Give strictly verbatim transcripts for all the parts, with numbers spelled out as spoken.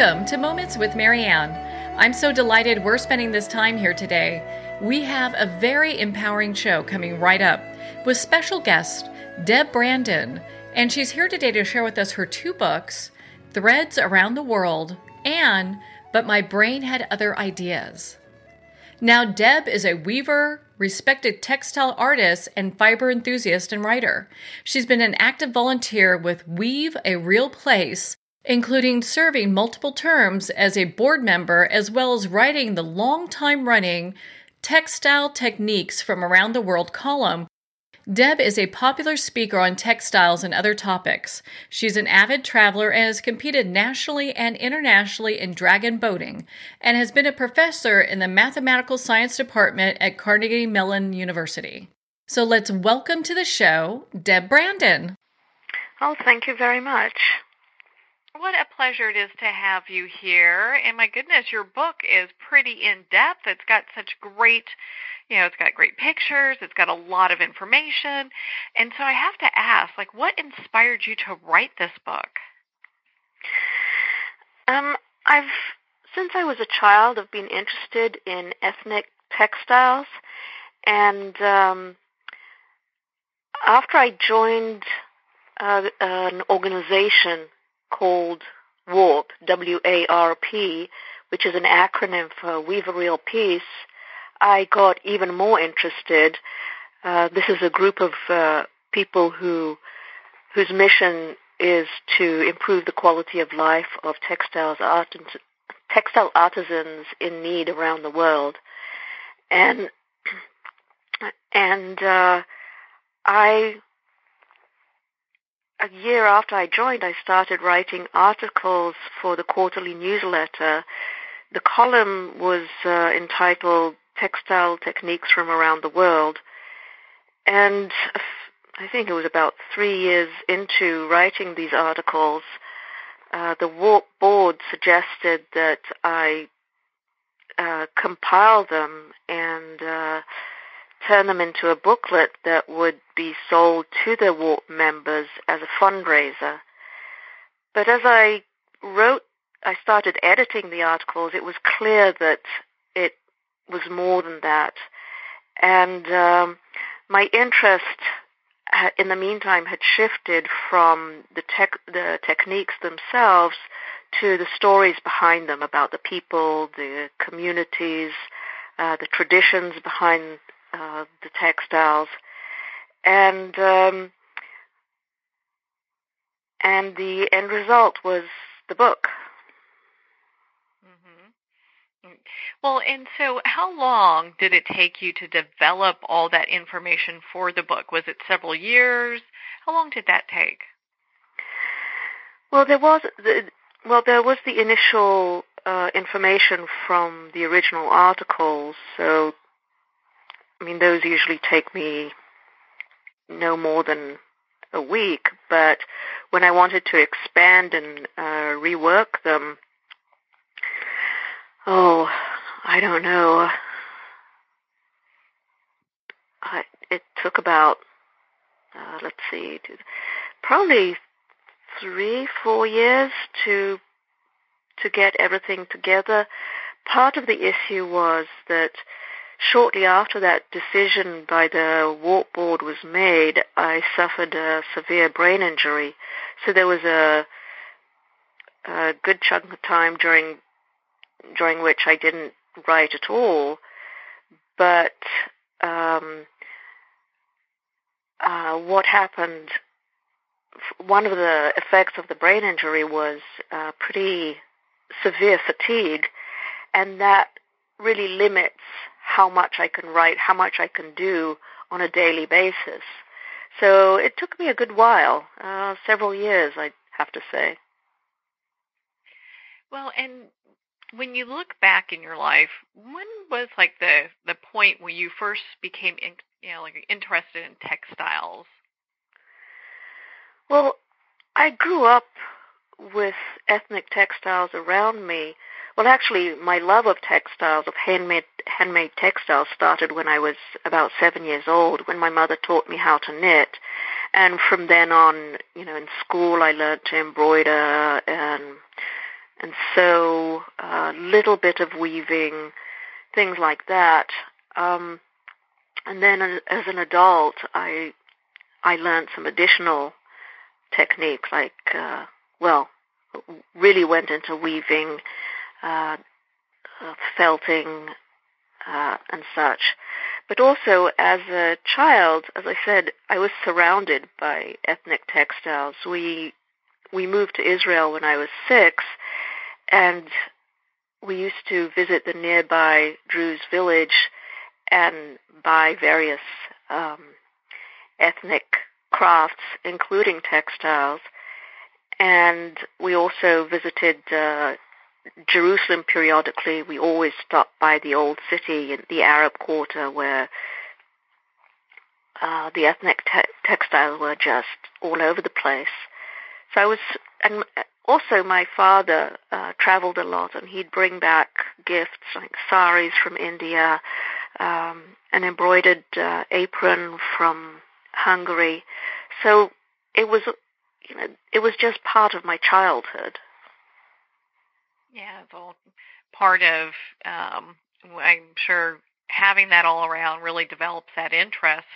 Welcome to Moments with Marianne. I'm so delighted we're spending this time here today. We have a very empowering show coming right up with special guest Deb Brandon, and she's here today to share with us her two books, Threads Around the World and But My Brain Had Other Ideas. Now, Deb is a weaver, respected textile artist, and fiber enthusiast and writer. She's been an active volunteer with Weave a Real Place, including serving multiple terms as a board member, as well as writing the long-time-running Textile Techniques from Around the World column. Deb is a popular speaker on textiles and other topics. She's an avid traveler and has competed nationally and internationally in dragon boating, and has been a professor in the Mathematical Science Department at Carnegie Mellon University. So let's welcome to the show, Deb Brandon. Oh, thank you very much. What a pleasure it is to have you here. And my goodness, your book is pretty in-depth. It's got such great, you know, it's got great pictures. It's got a lot of information. And so I have to ask, like, what inspired you to write this book? Um, I've, since I was a child, I've been interested in ethnic textiles. And um, after I joined uh, an organization called WARP, W A R P, which is an acronym for Weave a Real Place, I got even more interested. Uh, this is a group of uh, people who whose mission is to improve the quality of life of textiles art- textile artisans in need around the world. And, and uh, I... A year after I joined, I started writing articles for the quarterly newsletter. The column was uh, entitled Textile Techniques from Around the World. And I think it was about three years into writing these articles, uh, the WARP board suggested that I uh, compile them and uh, turn them into a booklet that would be sold to the WARP members as a fundraiser. But as I wrote, I started editing the articles, it was clear that it was more than that. And um, my interest in the meantime had shifted from the, tech, the techniques themselves to the stories behind them about the people, the communities, uh, the traditions behind Uh, the textiles, and um, and the end result was the book. Mm-hmm. Well, and so how long did it take you to develop all that information for the book? Was it several years? How long did that take? Well, there was the, well, there was the initial uh, information from the original articles, so I mean, those usually take me no more than a week, but when I wanted to expand and uh, rework them, oh, I don't know. I, it took about, uh, let's see, probably three, four years to to get everything together. Part of the issue was that shortly after that decision by the WARP board was made, I suffered a severe brain injury. So there was a, a good chunk of time during during which I didn't write at all. But um, uh, what happened, one of the effects of the brain injury was uh, pretty severe fatigue, and that really limits how much I can write, how much I can do on a daily basis. So it took me a good while, uh, several years, I have to say. Well, and when you look back in your life, when was like the, the point where you first became in, you know, like interested in textiles? Well, I grew up with ethnic textiles around me. Well, actually, my love of textiles, of handmade handmade textiles, started when I was about seven years old, when my mother taught me how to knit. And from then on, you know, in school, I learned to embroider and and sew, a little bit of weaving, things like that. Um, and then as an adult, I I learned some additional techniques, like, uh, well, really went into weaving, uh, uh, felting, uh, and such. But also, as a child, as I said, I was surrounded by ethnic textiles. We we moved to Israel when I was six, and we used to visit the nearby Druze village and buy various um, ethnic crafts, including textiles. And we also visited uh, Jerusalem periodically. We always stopped by the old city in the Arab quarter, where uh, the ethnic te- textiles were just all over the place. So I was, and also my father uh, traveled a lot, and he'd bring back gifts like saris from India, um, an embroidered uh, apron from Hungary. So it was, you know, it was just part of my childhood. Yeah, it's all part of, um, I'm sure having that all around really develops that interest.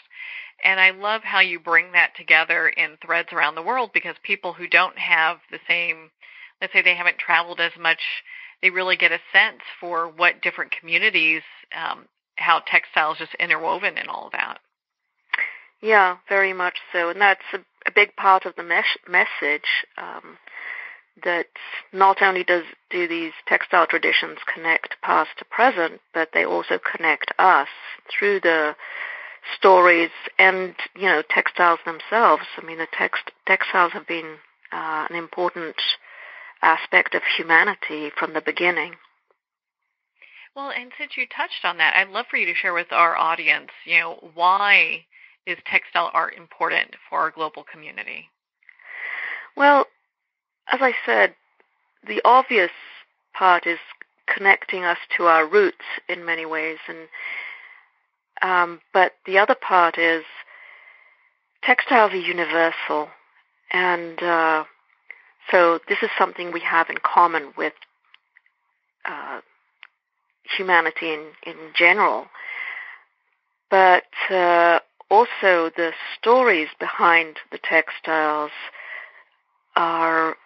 And I love how you bring that together in Threads Around the World, because people who don't have the same, let's say they haven't traveled as much, they really get a sense for what different communities, um, how textiles just interwoven in all of that. Yeah, very much so. And that's a, a big part of the mes- message, um, that not only does do these textile traditions connect past to present, but they also connect us through the stories and, you know, textiles themselves. I mean, the text, textiles have been uh, an important aspect of humanity from the beginning. Well, and since you touched on that, I'd love for you to share with our audience, you know, why is textile art important for our global community? Well, as I said, the obvious part is connecting us to our roots in many ways, and um, but the other part is textiles are universal, and uh, so this is something we have in common with uh, humanity in, in general. But uh, also the stories behind the textiles are,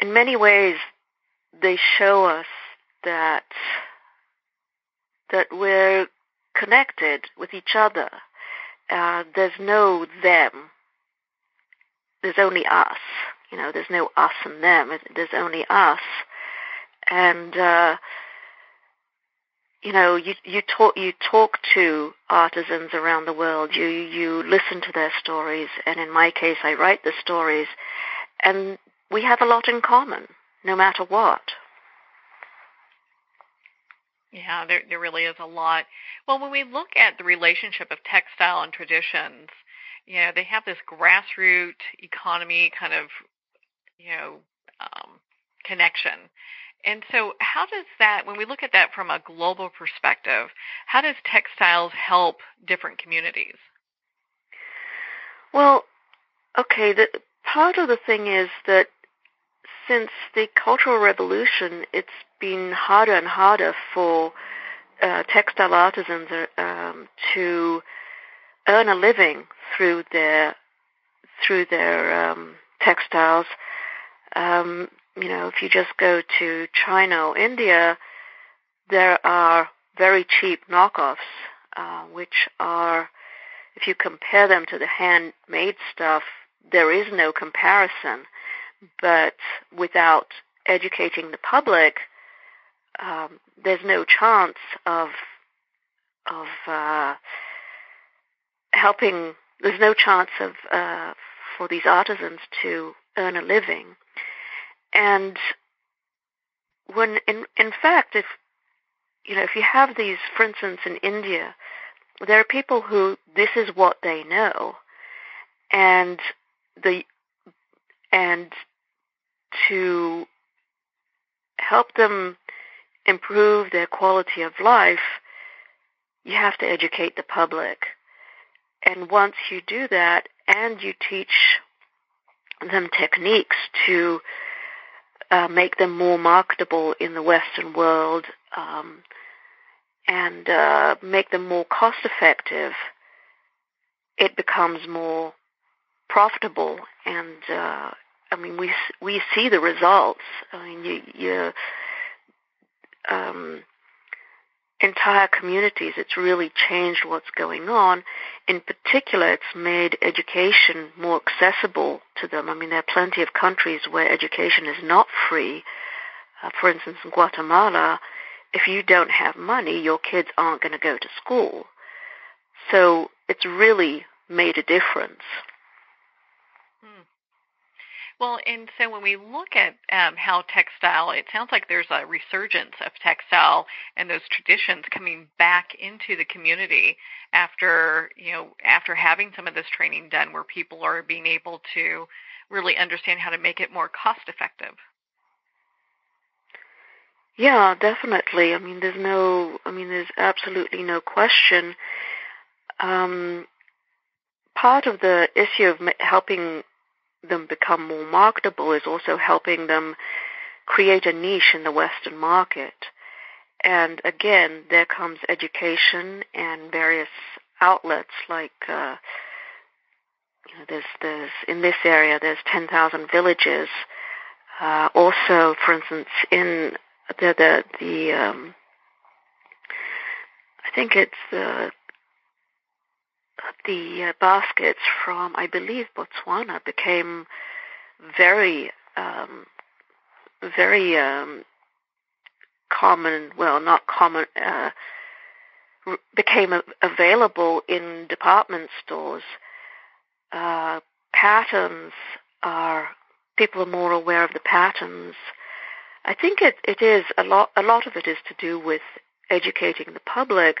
in many ways, they show us that that we're connected with each other. Uh, there's no them. There's only us. You know, there's no us and them. There's only us. And uh, you know, you you talk you talk to artisans around the world. You you listen to their stories, and in my case, I write the stories, and we have a lot in common, no matter what. Yeah, there, there really is a lot. Well, when we look at the relationship of textile and traditions, you know, they have this grassroots economy kind of, you know, um, connection. And so how does that, when we look at that from a global perspective, how does textiles help different communities? Well, okay, the, part of the thing is that since the Cultural Revolution, it's been harder and harder for uh, textile artisans um, to earn a living through their through their um, textiles. Um, you know, if you just go to China or India, there are very cheap knockoffs, uh, which are, if you compare them to the handmade stuff, there is no comparison. But without educating the public, um, there's no chance of of uh, helping. There's no chance of uh, for these artisans to earn a living. And when, in in fact, if you know, if you have these, for instance, in India, there are people who this is what they know, and the and to help them improve their quality of life, you have to educate the public. And once you do that, and you teach them techniques to uh, make them more marketable in the Western world, um, and uh, make them more cost-effective, it becomes more profitable. And uh, I mean, we we see the results. I mean, you, you um, entire communities. It's really changed what's going on. In particular, it's made education more accessible to them. I mean, there are plenty of countries where education is not free. Uh, for instance, in Guatemala, if you don't have money, your kids aren't going to go to school. So it's really made a difference. Hmm. Well, and so when we look at um, how textile, it sounds like there's a resurgence of textile and those traditions coming back into the community after, you know, after having some of this training done where people are being able to really understand how to make it more cost effective. Yeah, definitely. I mean, there's no, I mean, there's absolutely no question. Um, part of the issue of helping them become more marketable is also helping them create a niche in the Western market. And again, there comes education and various outlets like, uh, you know, there's, there's, in this area, there's ten thousand villages. Uh, also, for instance, in the, the, the um, I think it's the, uh, The uh, baskets from, I believe, Botswana became very, um, very um, common, well, not common, uh, became a- available in department stores. Uh, patterns are, people are more aware of the patterns. I think it, it is, a lot, a lot of it is to do with educating the public,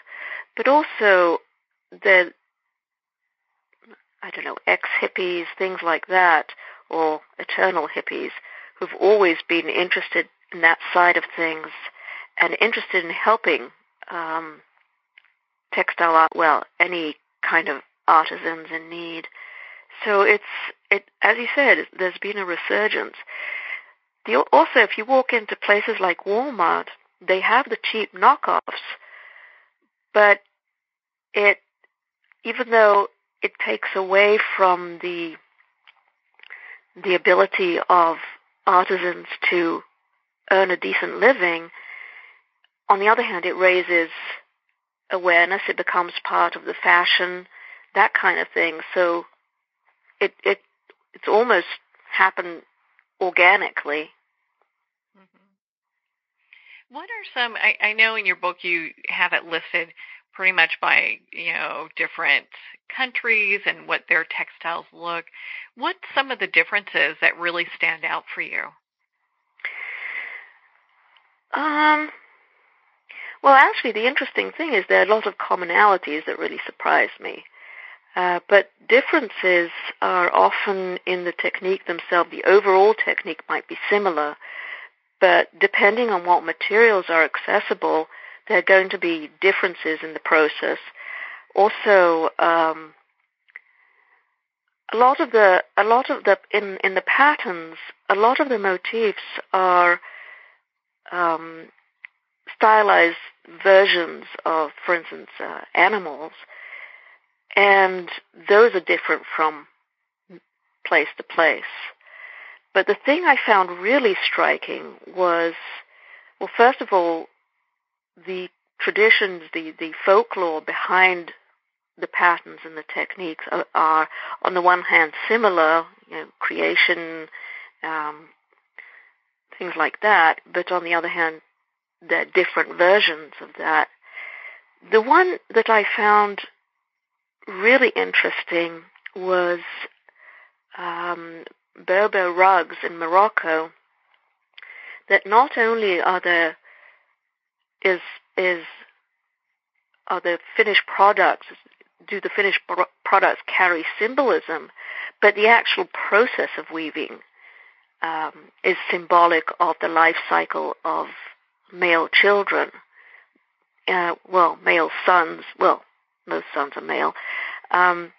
but also the I don't know, ex-hippies, things like that, or eternal hippies, who've always been interested in that side of things and interested in helping um, textile art, well, any kind of artisans in need. So it's, it, as you said, there's been a resurgence. The, also, if you walk into places like Walmart, they have the cheap knockoffs, but it, even though it takes away from the the ability of artisans to earn a decent living. On the other hand, it raises awareness. It becomes part of the fashion, that kind of thing. So it it it's almost happened organically. Mm-hmm. What are some? I, I know in your book you have it listed pretty much by, you know, different countries and what their textiles look. What's some of the differences that really stand out for you? Um, well, actually, the interesting thing is there are a lot of commonalities that really surprise me. Uh, but differences are often in the technique themselves. The overall technique might be similar, but depending on what materials are accessible, there are going to be differences in the process. Also, um, a lot of the a lot of the in, in the patterns, a lot of the motifs are um, stylized versions of, for instance, uh, animals, and those are different from place to place. But the thing I found really striking was, well, first of all, the traditions, the, the folklore behind the patterns and the techniques are, are on the one hand, similar, you know, creation, um, things like that, but on the other hand, they're different versions of that. The one that I found really interesting was um, Berber rugs in Morocco, that not only are there Is is are the finished products? Do the finished pro- products carry symbolism? But the actual process of weaving um, is symbolic of the life cycle of male children. Uh, well, male sons. Well, most sons are male. Um,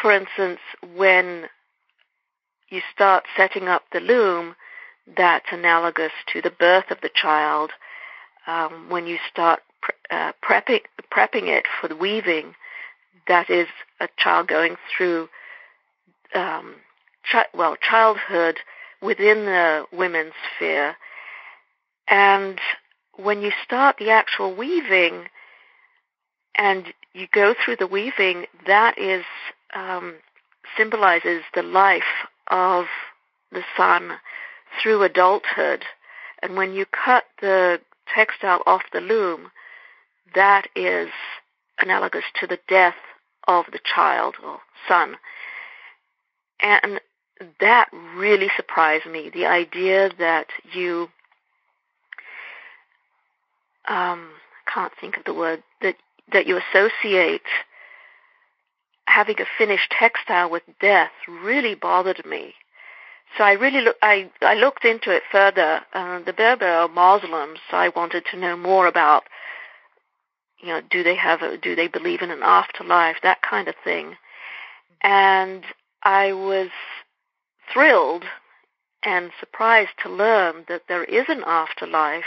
for instance, when you start setting up the loom that's analogous to the birth of the child um, when you start pre- uh, prepping, prepping it for the weaving. That is a child going through, um, chi- well, childhood within the women's sphere. And when you start the actual weaving and you go through the weaving, that is um, symbolizes the life of the sun through adulthood. And when you cut the textile off the loom, that is analogous to the death of the child or son. And that really surprised me, the idea that you, um, I can't think of the word, that that you associate having a finished textile with death really bothered me. So I really look, I, I looked into it further. Uh, the Berber are Muslims, so I wanted to know more about, you know, do they have, a, do they believe in an afterlife, that kind of thing. And I was thrilled and surprised to learn that there is an afterlife,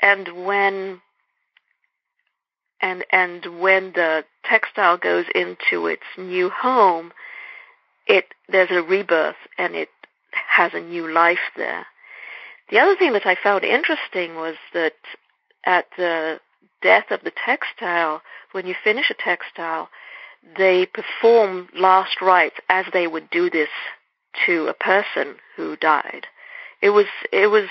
and when and and when the textile goes into its new home, it there's a rebirth and it has a new life there. The other thing that I found interesting was that at the death of the textile, when you finish a textile, they perform last rites as they would do this to a person who died. It was, it was,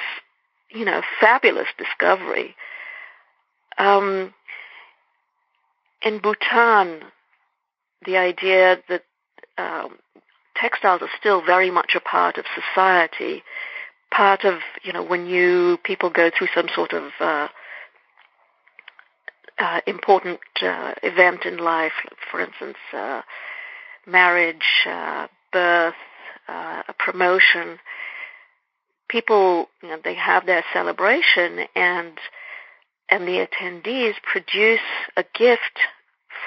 you know, a fabulous discovery. Um, in Bhutan, the idea that um, textiles are still very much a part of society, part of, you know, when you people go through some sort of uh, Uh, important uh, event in life, for instance, uh, marriage, uh, birth, uh, a promotion. People, you know, they have their celebration, and and the attendees produce a gift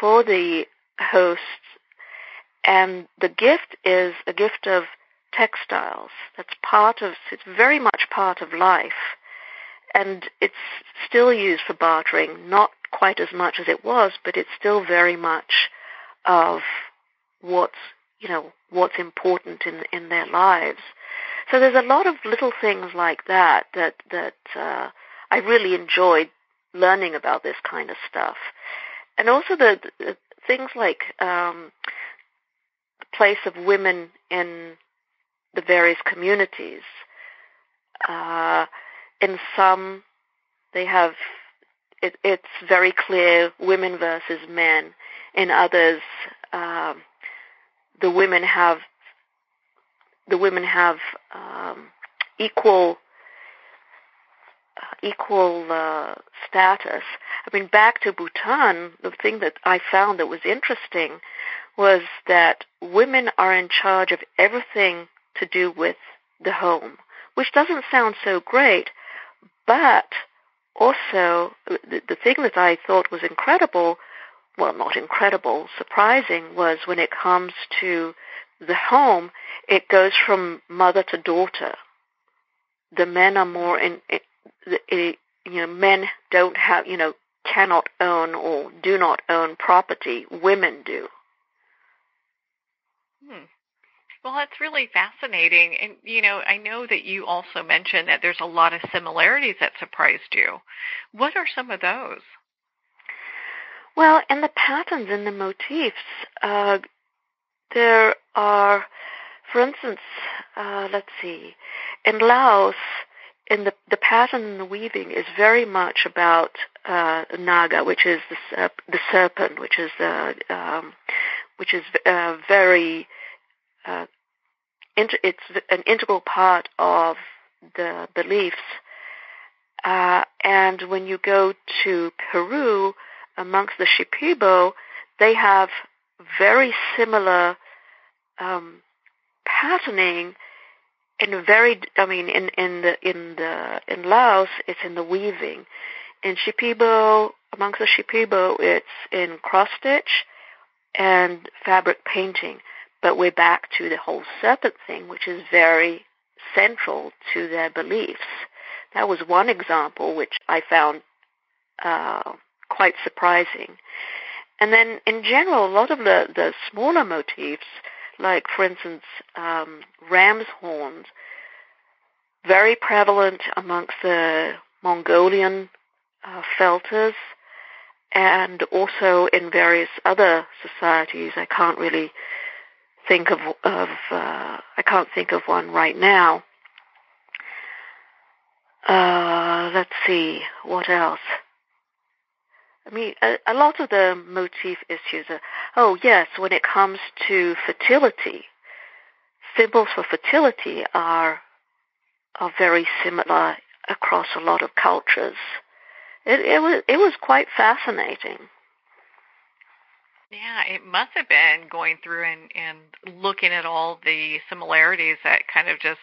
for the hosts, and the gift is a gift of textiles. That's part of it's very much part of life, and it's still used for bartering, not quite as much as it was, but it's still very much of what's, you know, what's important in in their lives. So there's a lot of little things like that that that uh, I really enjoyed learning about this kind of stuff, and also the, the things like um, the place of women in the various communities. Uh, in some, they have. It, it's very clear women versus men. In others, um, the women have the women have um, equal uh, equal uh, status. I mean, back to Bhutan, the thing that I found that was interesting was that women are in charge of everything to do with the home, which doesn't sound so great, but also, the, the thing that I thought was incredible, well, not incredible, surprising, was when it comes to the home, it goes from mother to daughter. The men are more in, it, it, you know, men don't have, you know, cannot own or do not own property. Women do. Hmm. Well, that's really fascinating. And, you know, I know that you also mentioned that there's a lot of similarities that surprised you. What are some of those? Well, in the patterns and the motifs, uh, there are, for instance, uh, let's see, in Laos, in the, the pattern and the weaving is very much about uh, naga, which is the, serp- the serpent, which is, uh, um, which is uh, very... Uh, it's an integral part of the beliefs. Uh, and when you go to Peru, amongst the Shipibo, they have very similar um, patterning. In very, I mean, in, in the in the in Laos, it's in the weaving. In Shipibo, amongst the Shipibo, it's in cross stitch and fabric painting. But we're back to the whole serpent thing, which is very central to their beliefs. That was one example which I found uh, quite surprising. And then, in general, a lot of the, the smaller motifs, like, for instance, um, ram's horns, very prevalent amongst the Mongolian uh, felters, and also in various other societies. I can't really think of, of uh, I can't think of one right now. Uh, let's see, what else? I mean, a, a lot of the motif issues are, oh yes, when it comes to fertility, symbols for fertility are are very similar across a lot of cultures. It, it was it was quite fascinating. Yeah, it must have been going through and, and looking at all the similarities that kind of just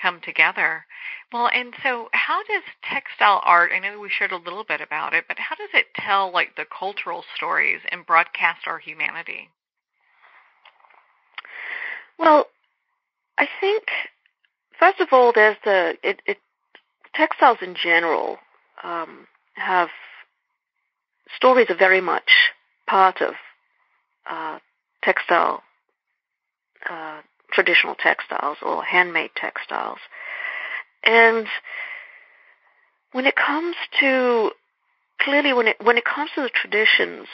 come together. Well, and so how does textile art, I know we shared a little bit about it, but how does it tell, like, the cultural stories and broadcast our humanity? Well, I think, first of all, there's the, it, it, textiles in general um, have, stories are very much part of uh, textile, uh, traditional textiles or handmade textiles. And when it comes to, clearly when it, when it comes to the traditions,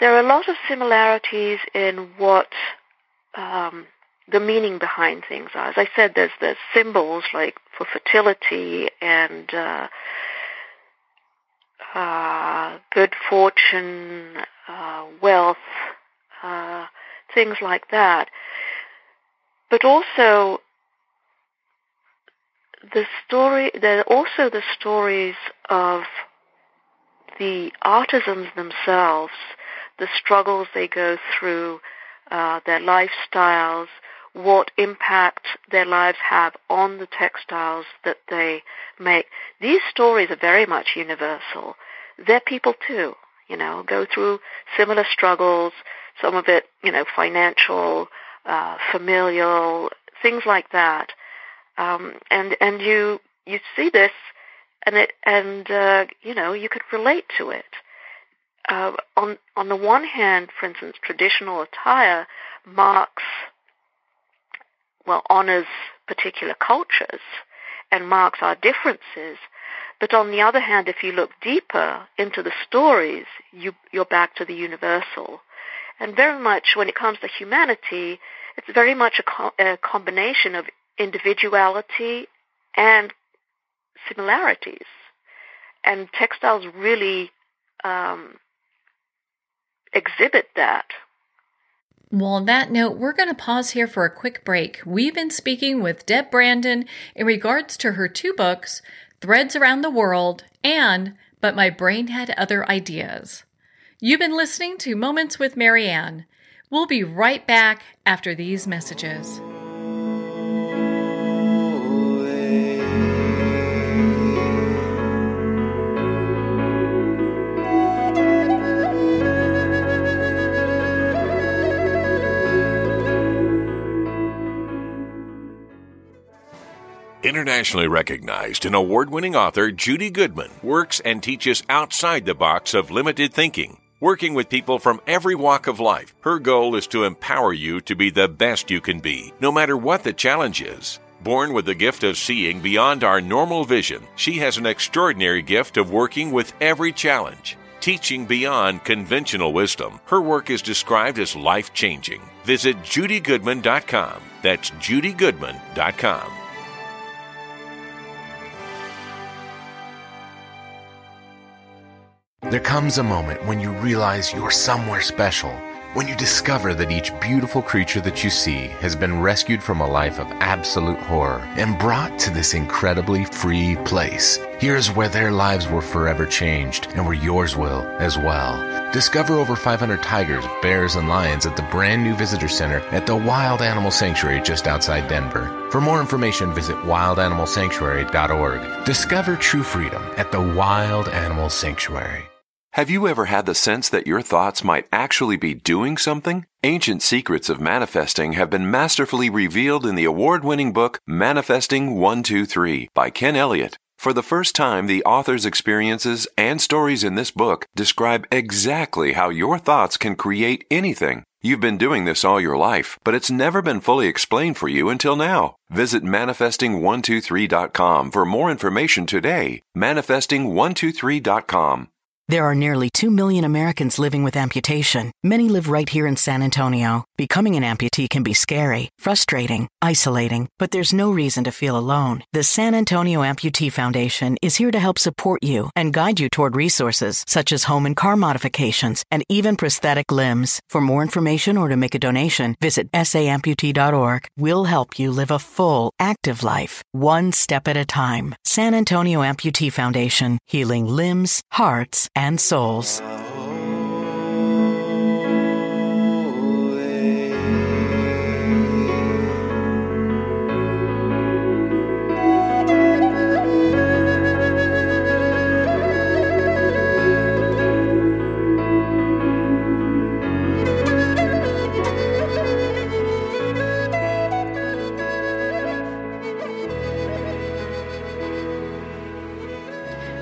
there are a lot of similarities in what um, the meaning behind things are. As I said, there's the symbols like for fertility and uh, uh, good fortune, uh, wealth, uh, things like that. But also the story, there are also the stories of the artisans themselves, the struggles they go through, uh, their lifestyles, what impact their lives have on the textiles that they make. These stories are very much universal. They're people too, you know, go through similar struggles, some of it, you know, financial, uh, familial, things like that. Um, and and you you see this, and it and uh, you know, you could relate to it. Uh, on on the one hand, for instance, traditional attire marks, well, honors particular cultures and marks our differences. But on the other hand, if you look deeper into the stories, you you're back to the universal. And very much, when it comes to humanity, it's very much a, co- a combination of individuality and similarities. And textiles really um, exhibit that. Well, on that note, we're going to pause here for a quick break. We've been speaking with Deb Brandon in regards to her two books, Threads Around the World and But My Brain Had Other Ideas. You've been listening to Moments with Marianne. We'll be right back after these messages. Internationally recognized and award-winning author Judy Goodman works and teaches outside the box of limited thinking. Working with people from every walk of life, her goal is to empower you to be the best you can be, no matter what the challenge is. Born with the gift of seeing beyond our normal vision, she has an extraordinary gift of working with every challenge. Teaching beyond conventional wisdom, her work is described as life-changing. Visit Judy Goodman dot com. That's Judy Goodman dot com. There comes a moment when you realize you're somewhere special, when you discover that each beautiful creature that you see has been rescued from a life of absolute horror and brought to this incredibly free place. Here's where their lives were forever changed and where yours will as well. Discover over five hundred tigers, bears, and lions at the brand new visitor center at the Wild Animal Sanctuary just outside Denver. For more information, visit wild animal sanctuary dot org. Discover true freedom at the Wild Animal Sanctuary. Have you ever had the sense that your thoughts might actually be doing something? Ancient secrets of manifesting have been masterfully revealed in the award-winning book Manifesting one two three by Ken Elliott. For the first time, the author's experiences and stories in this book describe exactly how your thoughts can create anything. You've been doing this all your life, but it's never been fully explained for you until now. Visit manifesting one two three dot com for more information today. manifesting one two three dot com. There are nearly two million Americans living with amputation. Many live right here in San Antonio. Becoming an amputee can be scary, frustrating, isolating, but there's no reason to feel alone. The San Antonio Amputee Foundation is here to help support you and guide you toward resources such as home and car modifications and even prosthetic limbs. For more information or to make a donation, visit S A amputee dot org. We'll help you live a full, active life, one step at a time. San Antonio Amputee Foundation, healing limbs, hearts, and souls.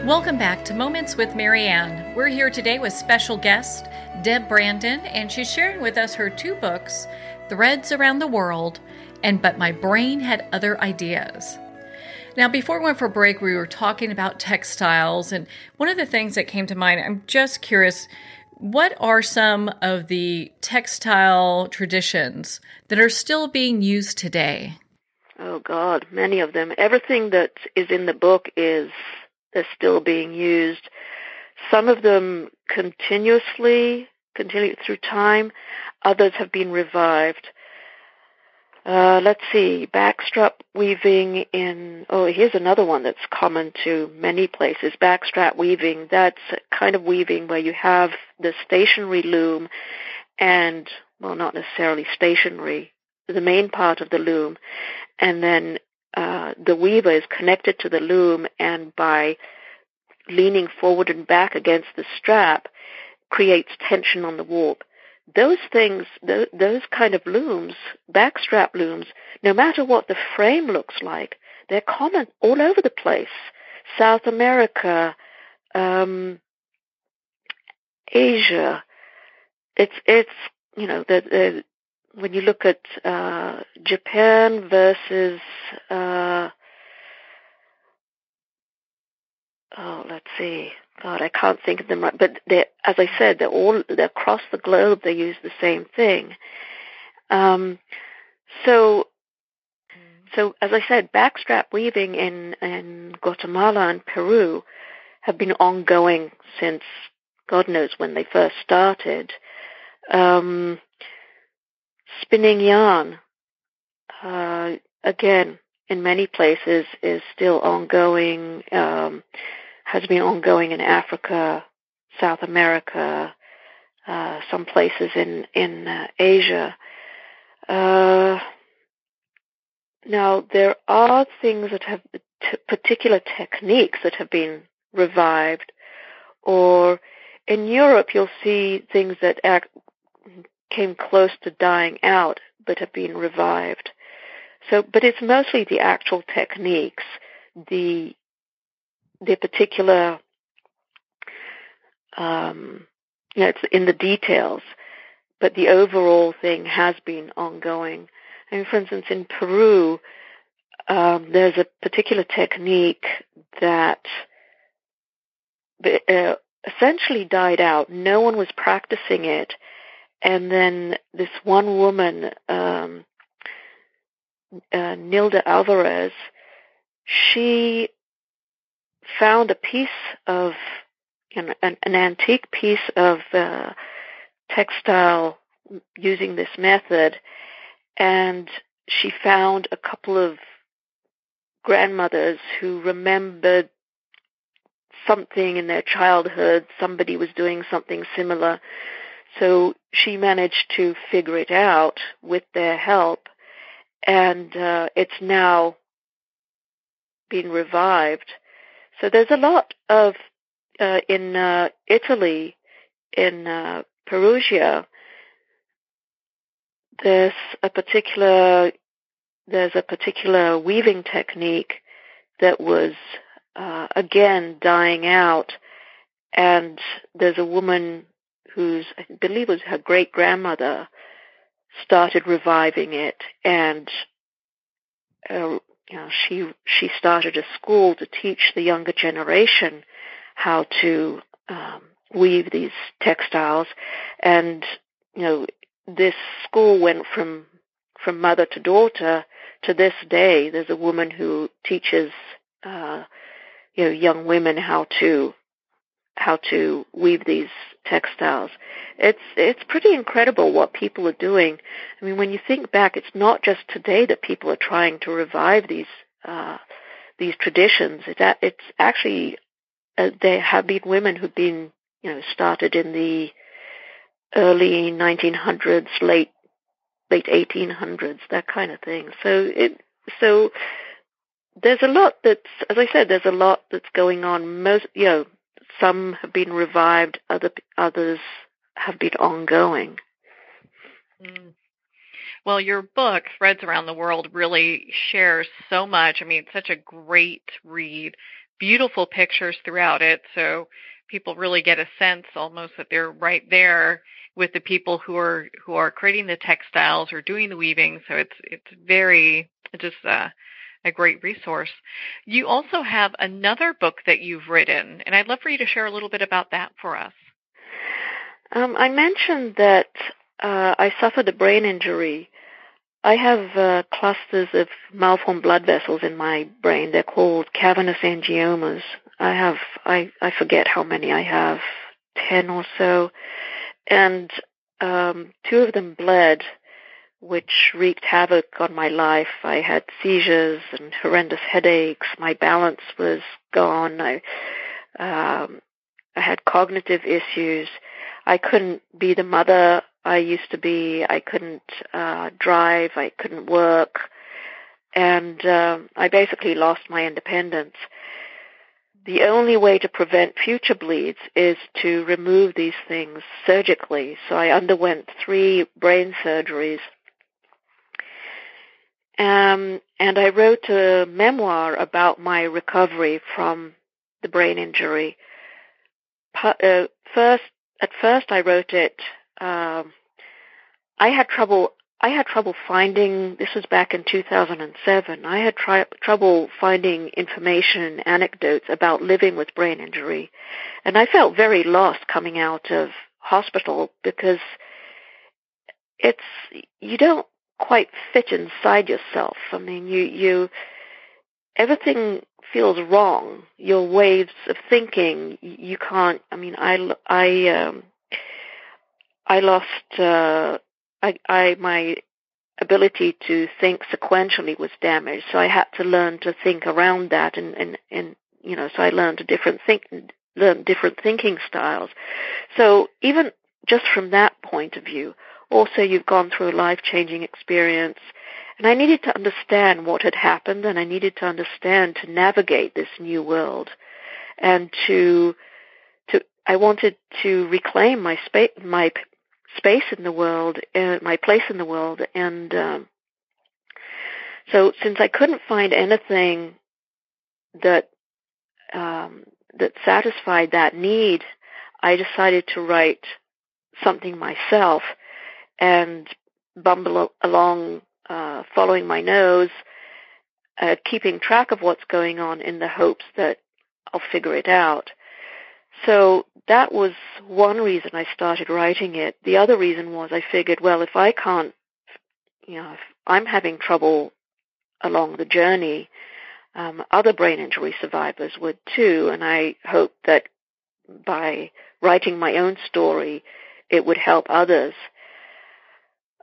Welcome back to Moments with Marianne. We're here today with special guest, Deb Brandon, and she's sharing with us her two books, Threads Around the World and But My Brain Had Other Ideas. Now, before we went for break, we were talking about textiles, and one of the things that came to mind, I'm just curious, what are some of the textile traditions that are still being used today? Oh, God, many of them. Everything that is in the book is... they're still being used, some of them continuously, continue through time. Others have been revived. Uh, let's see, backstrap weaving in, oh, here's another one that's common to many places, backstrap weaving. That's a kind of weaving where you have the stationary loom and, well, not necessarily stationary, the main part of the loom, and then Uh, the weaver is connected to the loom, and by leaning forward and back against the strap, creates tension on the warp. Those things, th- those kind of looms, backstrap looms, no matter what the frame looks like, they're common all over the place. South America, um, Asia. It's it's you know the, the when you look at uh, Japan versus, uh, oh, let's see, God, I can't think of them right. But as I said, they're all they're across the globe. They use the same thing. Um, so, so as I said, backstrap weaving in in Guatemala and Peru have been ongoing since God knows when they first started. Um, Spinning yarn, uh, again, in many places is still ongoing, um, has been ongoing in Africa, South America, uh, some places in, in uh, Asia. Uh, now, there are things that have, t- particular techniques that have been revived, or in Europe you'll see things that act, came close to dying out, but have been revived. So, but it's mostly the actual techniques, the the particular, um, you know, it's in the details. But the overall thing has been ongoing. I mean, for instance, in Peru, um, there's a particular technique that uh, essentially died out. No one was practicing it. And then this one woman, um, uh, Nilda Alvarez, she found a piece of, you know, an, an antique piece of uh, textile using this method, and she found a couple of grandmothers who remembered something in their childhood. Somebody was doing something similar. So she managed to figure it out with their help, and uh, it's now been revived. So there's a lot of uh, in uh, Italy, in uh, Perugia, there's a particular there's a particular weaving technique that was uh, again dying out, and there's a woman who's, I believe it was her great-grandmother, started reviving it, and uh, you know, she she started a school to teach the younger generation how to um, weave these textiles. And you know, this school went from from mother to daughter. To this day, there's a woman who teaches uh, you know, young women how to how to weave these textiles. It's it's pretty incredible what people are doing. I mean, when you think back, it's not just today that people are trying to revive these uh, these traditions. It, it's actually uh, there have been women who've been, you know, started in the early nineteen hundreds, late late eighteen hundreds, that kind of thing. So it so there's a lot that's, as I said, there's a lot that's going on. Most, you know, some have been revived, other others have been ongoing. Well, your book, Threads Around the World, really shares so much. I mean, it's such a great read, beautiful pictures throughout it, so people really get a sense almost that they're right there with the people who are who are creating the textiles or doing the weaving. So it's it's very just uh a great resource. You also have another book that you've written, and I'd love for you to share a little bit about that for us. Um, I mentioned that uh, I suffered a brain injury. I have uh, clusters of malformed blood vessels in my brain. They're called cavernous angiomas. I have, I, I forget how many I have, ten or so, and um, two of them bled, which wreaked havoc on my life. I had seizures and horrendous headaches. My balance was gone. I, um, I had cognitive issues. I couldn't be the mother I used to be. I couldn't uh, drive. I couldn't work. And uh, I basically lost my independence. The only way to prevent future bleeds is to remove these things surgically. So I underwent three brain surgeries. Um, and I wrote a memoir about my recovery from the brain injury. Uh, first, at first, I wrote it. Um, I had trouble. I had trouble finding. This was back in two thousand seven. I had tri- trouble finding information, anecdotes about living with brain injury, and I felt very lost coming out of hospital because it's you don't quite fit inside yourself. I mean, you, you, everything feels wrong. Your waves of thinking, you can't, I mean, I, I, um, I lost, uh, I, I, my ability to think sequentially was damaged. So I had to learn to think around that and, and, and, you know, so I learned a different think, learned different thinking styles. So even just from that point of view, also, you've gone through a life-changing experience, and I needed to understand what had happened, and I needed to understand to navigate this new world, and to to I wanted to reclaim my space, my space in the world, uh, my place in the world, and um, so since I couldn't find anything that um, that satisfied that need, I decided to write something myself. And bumble along, uh, following my nose, uh, keeping track of what's going on in the hopes that I'll figure it out. So that was one reason I started writing it. The other reason was I figured, well, if I can't, you know, if I'm having trouble along the journey, um, other brain injury survivors would too, and I hoped that by writing my own story, it would help others.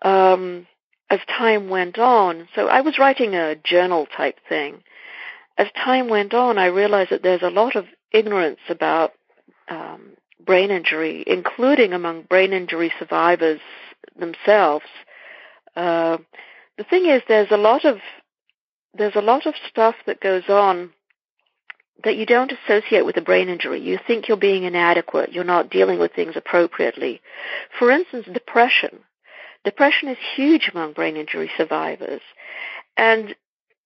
Um, as time went on, so I was writing a journal type thing. As time went on, I realized that there's a lot of ignorance about um, brain injury, including among brain injury survivors themselves. Uh, the thing is, there's a lot of there's a lot of stuff that goes on that you don't associate with a brain injury. You think you're being inadequate. You're not dealing with things appropriately. For instance, depression. Depression is huge among brain injury survivors. And,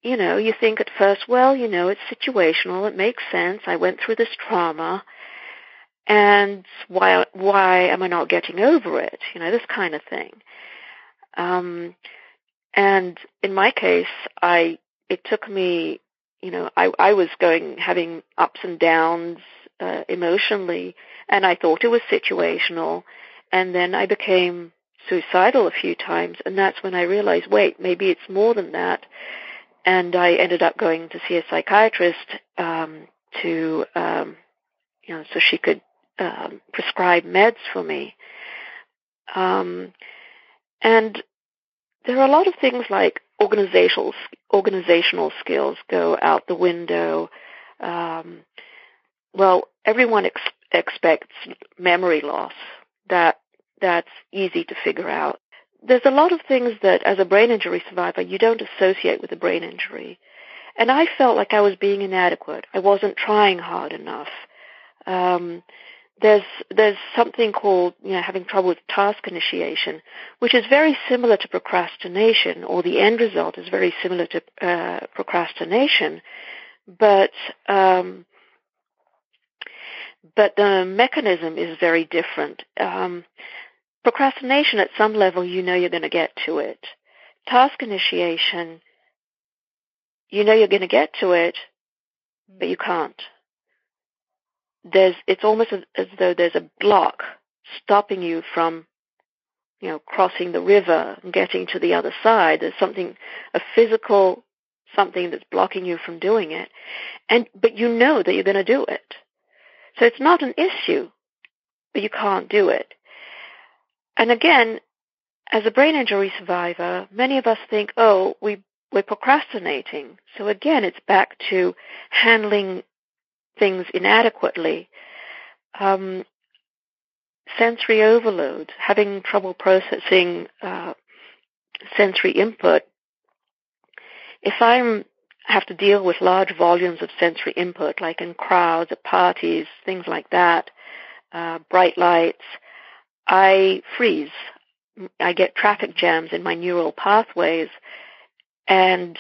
you know, you think at first, well, you know, it's situational. It makes sense. I went through this trauma. And why, why am I not getting over it? You know, this kind of thing. Um, and in my case, I, it took me, you know, I, I was going, having ups and downs uh, emotionally, and I thought it was situational. And then I became suicidal a few times, and that's when I realized, wait, maybe it's more than that. And I ended up going to see a psychiatrist um, to, um, you know, so she could um, prescribe meds for me. Um, and there are a lot of things like organizational organizational skills go out the window. Um, well, everyone ex- expects memory loss. That that's easy to figure out. There's a lot of things that, as a brain injury survivor, you don't associate with a brain injury. And I felt like I was being inadequate. I wasn't trying hard enough. Um, there's there's something called, you know, having trouble with task initiation, which is very similar to procrastination, or the end result is very similar to uh, procrastination, but um, but the mechanism is very different. Um, procrastination, at some level, you know you're going to get to it. Task initiation, you know you're going to get to it, but you can't. There's, it's almost as, as though there's a block stopping you from, you know, crossing the river and getting to the other side. There's something, a physical something that's blocking you from doing it. And, but you know that you're going to do it. So it's not an issue, but you can't do it. And again, as a brain injury survivor, many of us think, oh, we, we're procrastinating. So again, it's back to handling things inadequately, um, sensory overload, having trouble processing uh, sensory input. If I have to deal with large volumes of sensory input, like in crowds, at parties, things like that, uh, bright lights, I freeze. I get traffic jams in my neural pathways, and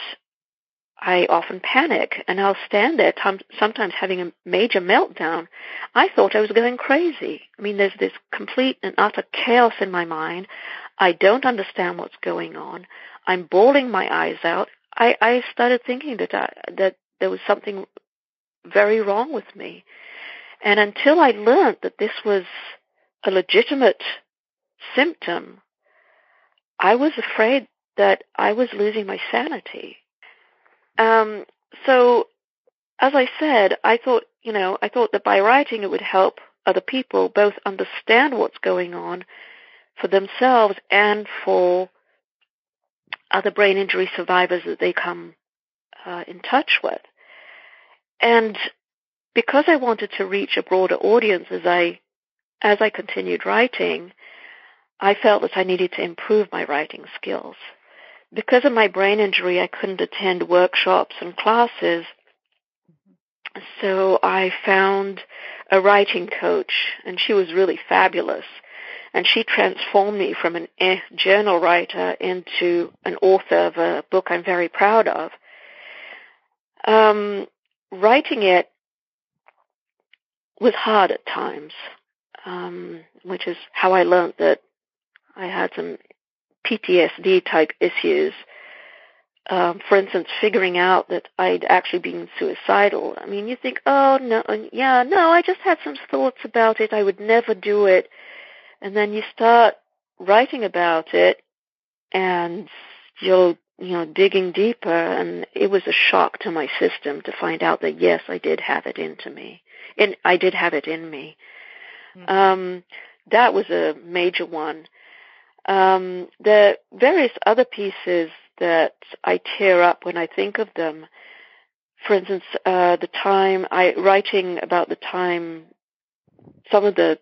I often panic, and I'll stand there, t- sometimes having a major meltdown. I thought I was going crazy. I mean, there's this complete and utter chaos in my mind. I don't understand what's going on. I'm bawling my eyes out. I, I started thinking that I, that there was something very wrong with me. And until I learned that this was a legitimate symptom, I was afraid that I was losing my sanity. Um, so, as I said, I thought, you know, I thought that by writing it would help other people both understand what's going on for themselves and for other brain injury survivors that they come uh, in touch with. And because I wanted to reach a broader audience as I, as I continued writing, I felt that I needed to improve my writing skills. Because of my brain injury, I couldn't attend workshops and classes, so I found a writing coach, and she was really fabulous. And she transformed me from an eh journal writer into an author of a book I'm very proud of. Um, writing it was hard at times, um, which is how I learned that I had some P T S D-type issues. Um, for instance, figuring out that I'd actually been suicidal. I mean, you think, oh, no, yeah, no, I just had some thoughts about it. I would never do it. And then you start writing about it, and you're, you know, digging deeper. And it was a shock to my system to find out that, yes, I did have it into me. And I did have it in me. Mm-hmm. Um, that was a major one. Um, the various other pieces that I tear up when I think of them. For instance, uh, the time I writing about the time, some of the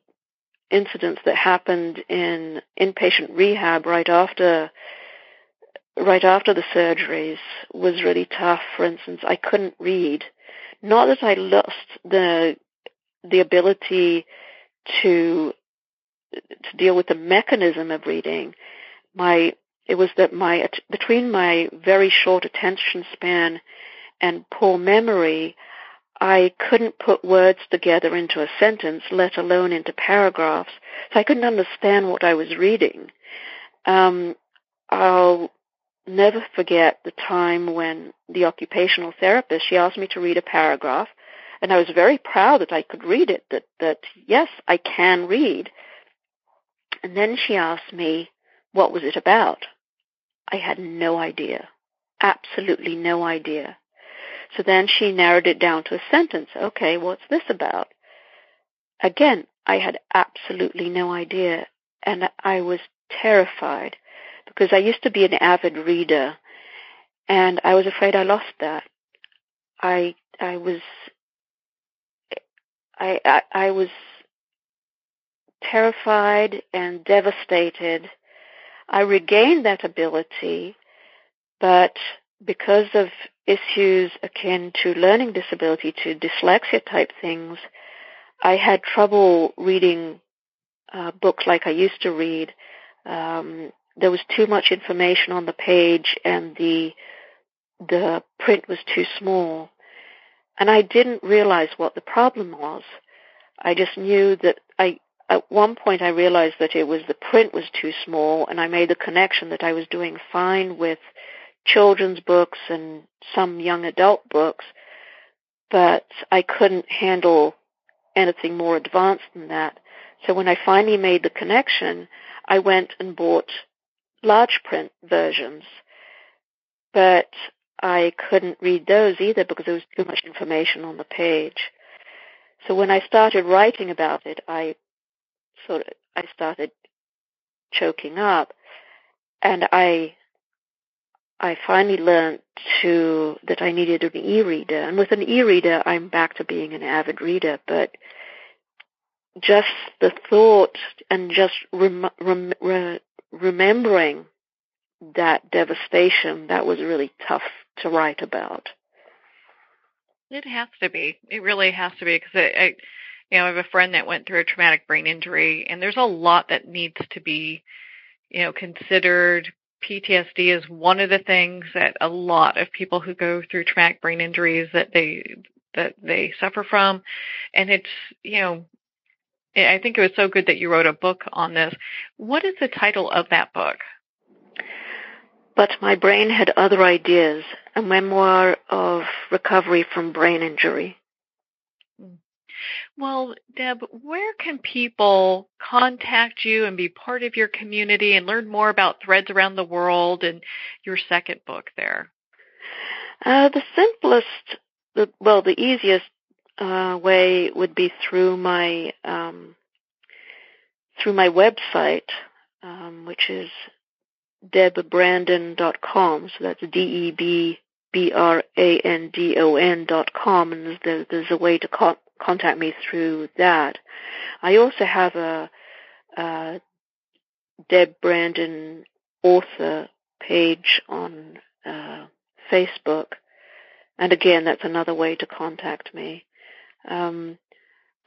incidents that happened in inpatient rehab right after, right after the surgeries was really tough. For instance, I couldn't read Not that I lost the the ability to to deal with the mechanism of reading. My it was that my between my very short attention span and poor memory, I couldn't put words together into a sentence, let alone into paragraphs. So I couldn't understand what I was reading. Um, I'll never forget the time when the occupational therapist, she asked me to read a paragraph, and I was very proud that I could read it, that, that yes, I can read. And then she asked me, what was it about? I had no idea, absolutely no idea. So then she narrowed it down to a sentence. Okay, what's this about? Again, I had absolutely no idea, and I was terrified because I used to be an avid reader, and I was afraid I lost that. I I was I I, I was terrified and devastated. I regained that ability, but because of issues akin to learning disability, to dyslexia type things, I had trouble reading uh, books like I used to read. Um, there was too much information on the page, and the the print was too small. And I didn't realize what the problem was. I just knew that I, at one point I realized that it was the print was too small, and I made the connection that I was doing fine with children's books and some young adult books, but I couldn't handle anything more advanced than that. So when I finally made the connection, I went and bought large print versions, but I couldn't read those either because there was too much information on the page. So when I started writing about it, I sort of, I started choking up, and I I finally learned to, that I needed an e-reader. And with an e-reader, I'm back to being an avid reader. But just the thought and just rem, rem, re, remembering that devastation, that was really tough to write about. It has to be. It really has to be. Because I, I, you know, I have a friend that went through a traumatic brain injury, and there's a lot that needs to be, you know, considered. P T S D is one of the things that a lot of people who go through traumatic brain injuries that they that they suffer from, and it's, you know, I think it was so good that you wrote a book on this. What is the title of that book? But My Brain Had Other Ideas, a memoir of recovery from brain injury. Well, Deb, where can people contact you and be part of your community and learn more about Threads Around the World and your second book there? Uh, the simplest, the, well, the easiest uh, way would be through my um, through my website, um, which is Deb Brandon dot com. So that's D E B B R A N D O N dot com, and there's, there's a way to con- contact me through that. I also have a, a Deb Brandon author page on uh, Facebook, and again, that's another way to contact me. Um,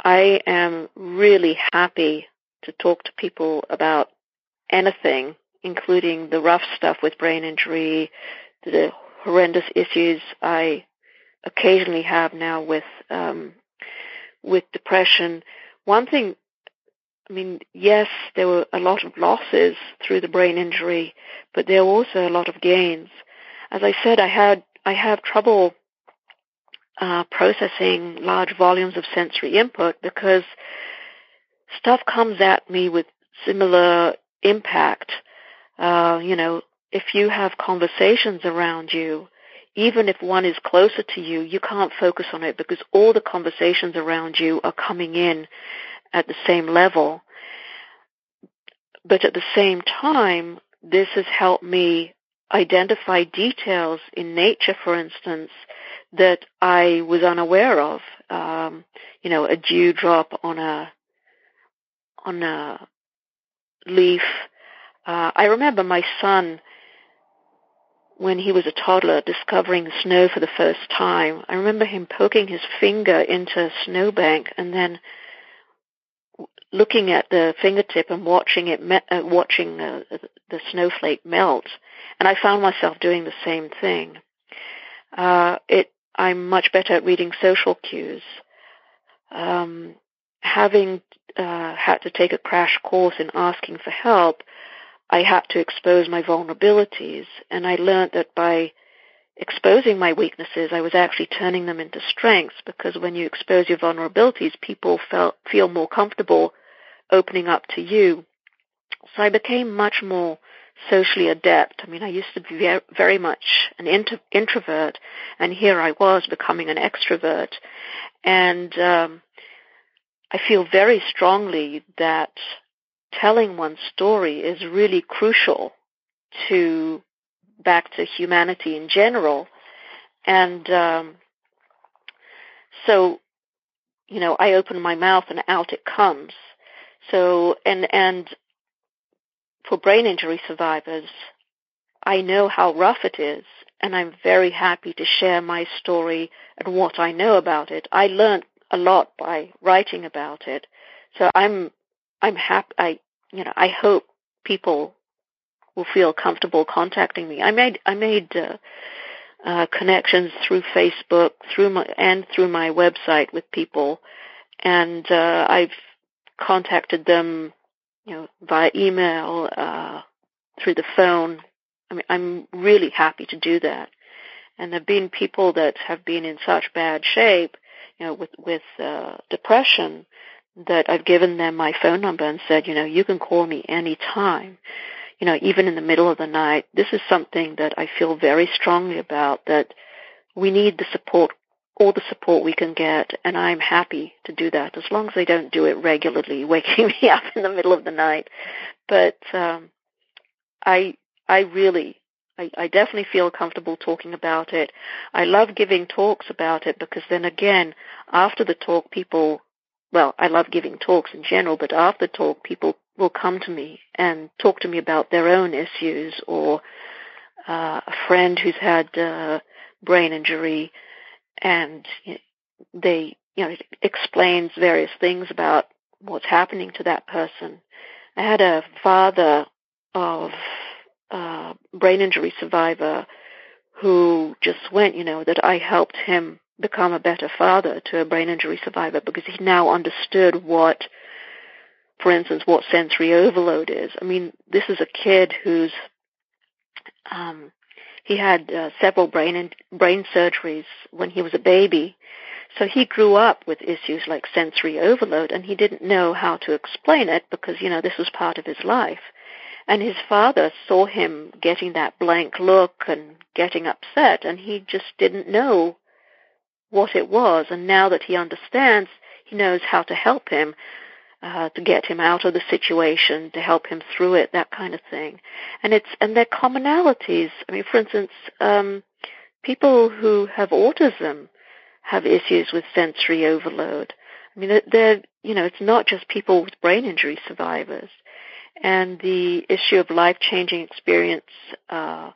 I am really happy to talk to people about anything, including the rough stuff with brain injury, the horrendous issues I occasionally have now with um, with depression. One thing, I mean, yes, there were a lot of losses through the brain injury, but there were also a lot of gains. As I said, I had I have trouble uh, processing large volumes of sensory input because stuff comes at me with similar impact. Uh, you know, if you have conversations around you, even if one is closer to you, you can't focus on it because all the conversations around you are coming in at the same level. But at the same time, this has helped me identify details in nature, for instance, that I was unaware of. Um, you know, a dewdrop on a on a leaf. Uh, I remember my son when he was a toddler discovering snow for the first time. I remember him poking his finger into a snowbank and then looking at the fingertip and watching it, me- uh, watching uh, the snowflake melt. And I found myself doing the same thing. Uh, it, I'm much better at reading social cues. Um, having uh, had to take a crash course in asking for help, I had to expose my vulnerabilities, and I learned that by exposing my weaknesses, I was actually turning them into strengths, because when you expose your vulnerabilities, people felt, feel more comfortable opening up to you. So I became much more socially adept. I mean, I used to be very much an inter- introvert, and here I was becoming an extrovert. And um, I feel very strongly that telling one's story is really crucial to back to humanity in general. And um, so, you know, I open my mouth and out it comes. So, and and for brain injury survivors, I know how rough it is, and I'm very happy to share my story and what I know about it. I learned a lot by writing about it, so I'm I'm happy. I you know I hope people will feel comfortable contacting me. I made I made uh, uh, connections through Facebook, through my and through my website with people, and uh, I've contacted them, you know, via email, uh, through the phone. I mean, I'm really happy to do that. And there have been people that have been in such bad shape, you know, with, with, uh, depression, that I've given them my phone number and said, you know, you can call me anytime, you know, even in the middle of the night. This is something that I feel very strongly about, that we need the support, all the support we can get, and I'm happy to do that, as long as they don't do it regularly, waking me up in the middle of the night. But um, I I really, I, I definitely feel comfortable talking about it. I love giving talks about it, because then again, after the talk, people, well, I love giving talks in general, but after the talk, people will come to me and talk to me about their own issues, or uh, a friend who's had uh, brain injury, and they, you know, it explains various things about what's happening to that person. I had a father of a brain injury survivor who just went, you know, that I helped him become a better father to a brain injury survivor, because he now understood what, for instance, what sensory overload is. I mean, this is a kid who's, um, he had uh, several brain in- brain surgeries when he was a baby, so he grew up with issues like sensory overload, and he didn't know how to explain it, because, you know, this was part of his life. And his father saw him getting that blank look and getting upset, and he just didn't know what it was. And now that he understands, he knows how to help him, uh, to get him out of the situation, to help him through it, that kind of thing. And it's, and their commonalities. I mean, for instance, um, people who have autism have issues with sensory overload. I mean, they're, you know, it's not just people with brain injury survivors. And the issue of life-changing experience, uh,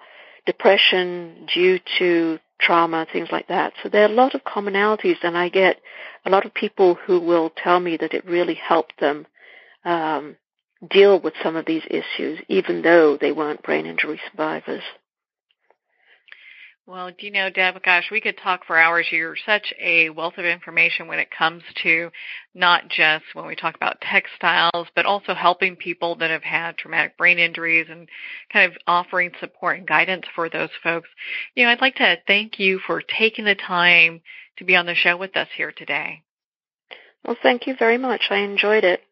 depression due to trauma, things like that. So there are a lot of commonalities, and I get a lot of people who will tell me that it really helped them um, deal with some of these issues, even though they weren't brain injury survivors. Well, do you know, Deb, gosh, we could talk for hours. You're such a wealth of information when it comes to not just when we talk about textiles, but also helping people that have had traumatic brain injuries and kind of offering support and guidance for those folks. You know, I'd like to thank you for taking the time to be on the show with us here today. Well, thank you very much. I enjoyed it.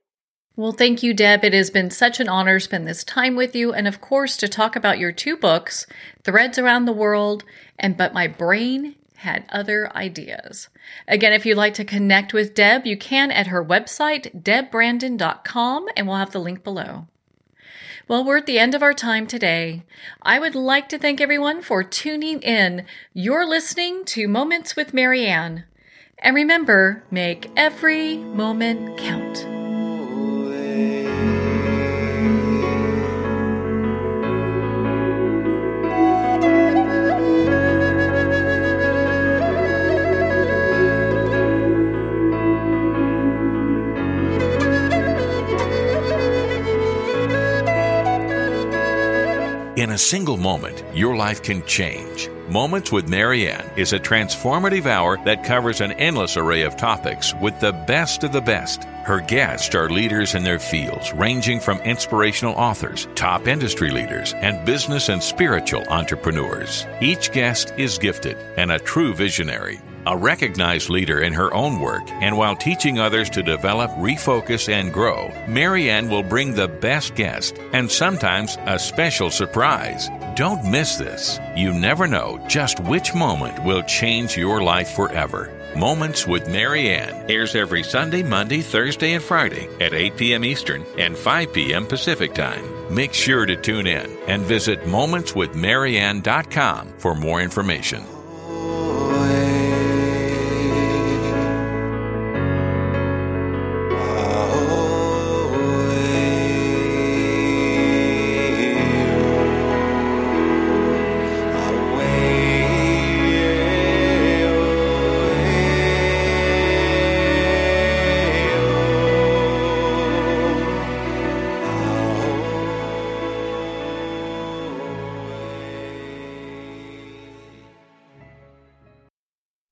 Well, thank you, Deb. It has been such an honor to spend this time with you, and of course, to talk about your two books, Threads Around the World and But My Brain Had Other Ideas. Again, if you'd like to connect with Deb, you can at her website, Deb Brandon dot com, and we'll have the link below. Well, we're at the end of our time today. I would like to thank everyone for tuning in. You're listening to Moments with Mary Ann. And remember, make every moment count. Thank you. a single moment, your life can change. Moments with Marianne is a transformative hour that covers an endless array of topics with the best of the best. Her guests are leaders in their fields, ranging from inspirational authors, top industry leaders, and business and spiritual entrepreneurs. Each guest is gifted and a true visionary, a recognized leader in her own work, and while teaching others to develop, refocus, and grow, Marianne will bring the best guest and sometimes a special surprise. Don't miss this. You never know just which moment will change your life forever. Moments with Marianne airs every Sunday, Monday, Thursday, and Friday at eight p.m. Eastern and five p.m. Pacific Time. Make sure to tune in and visit moments with marianne dot com for more information.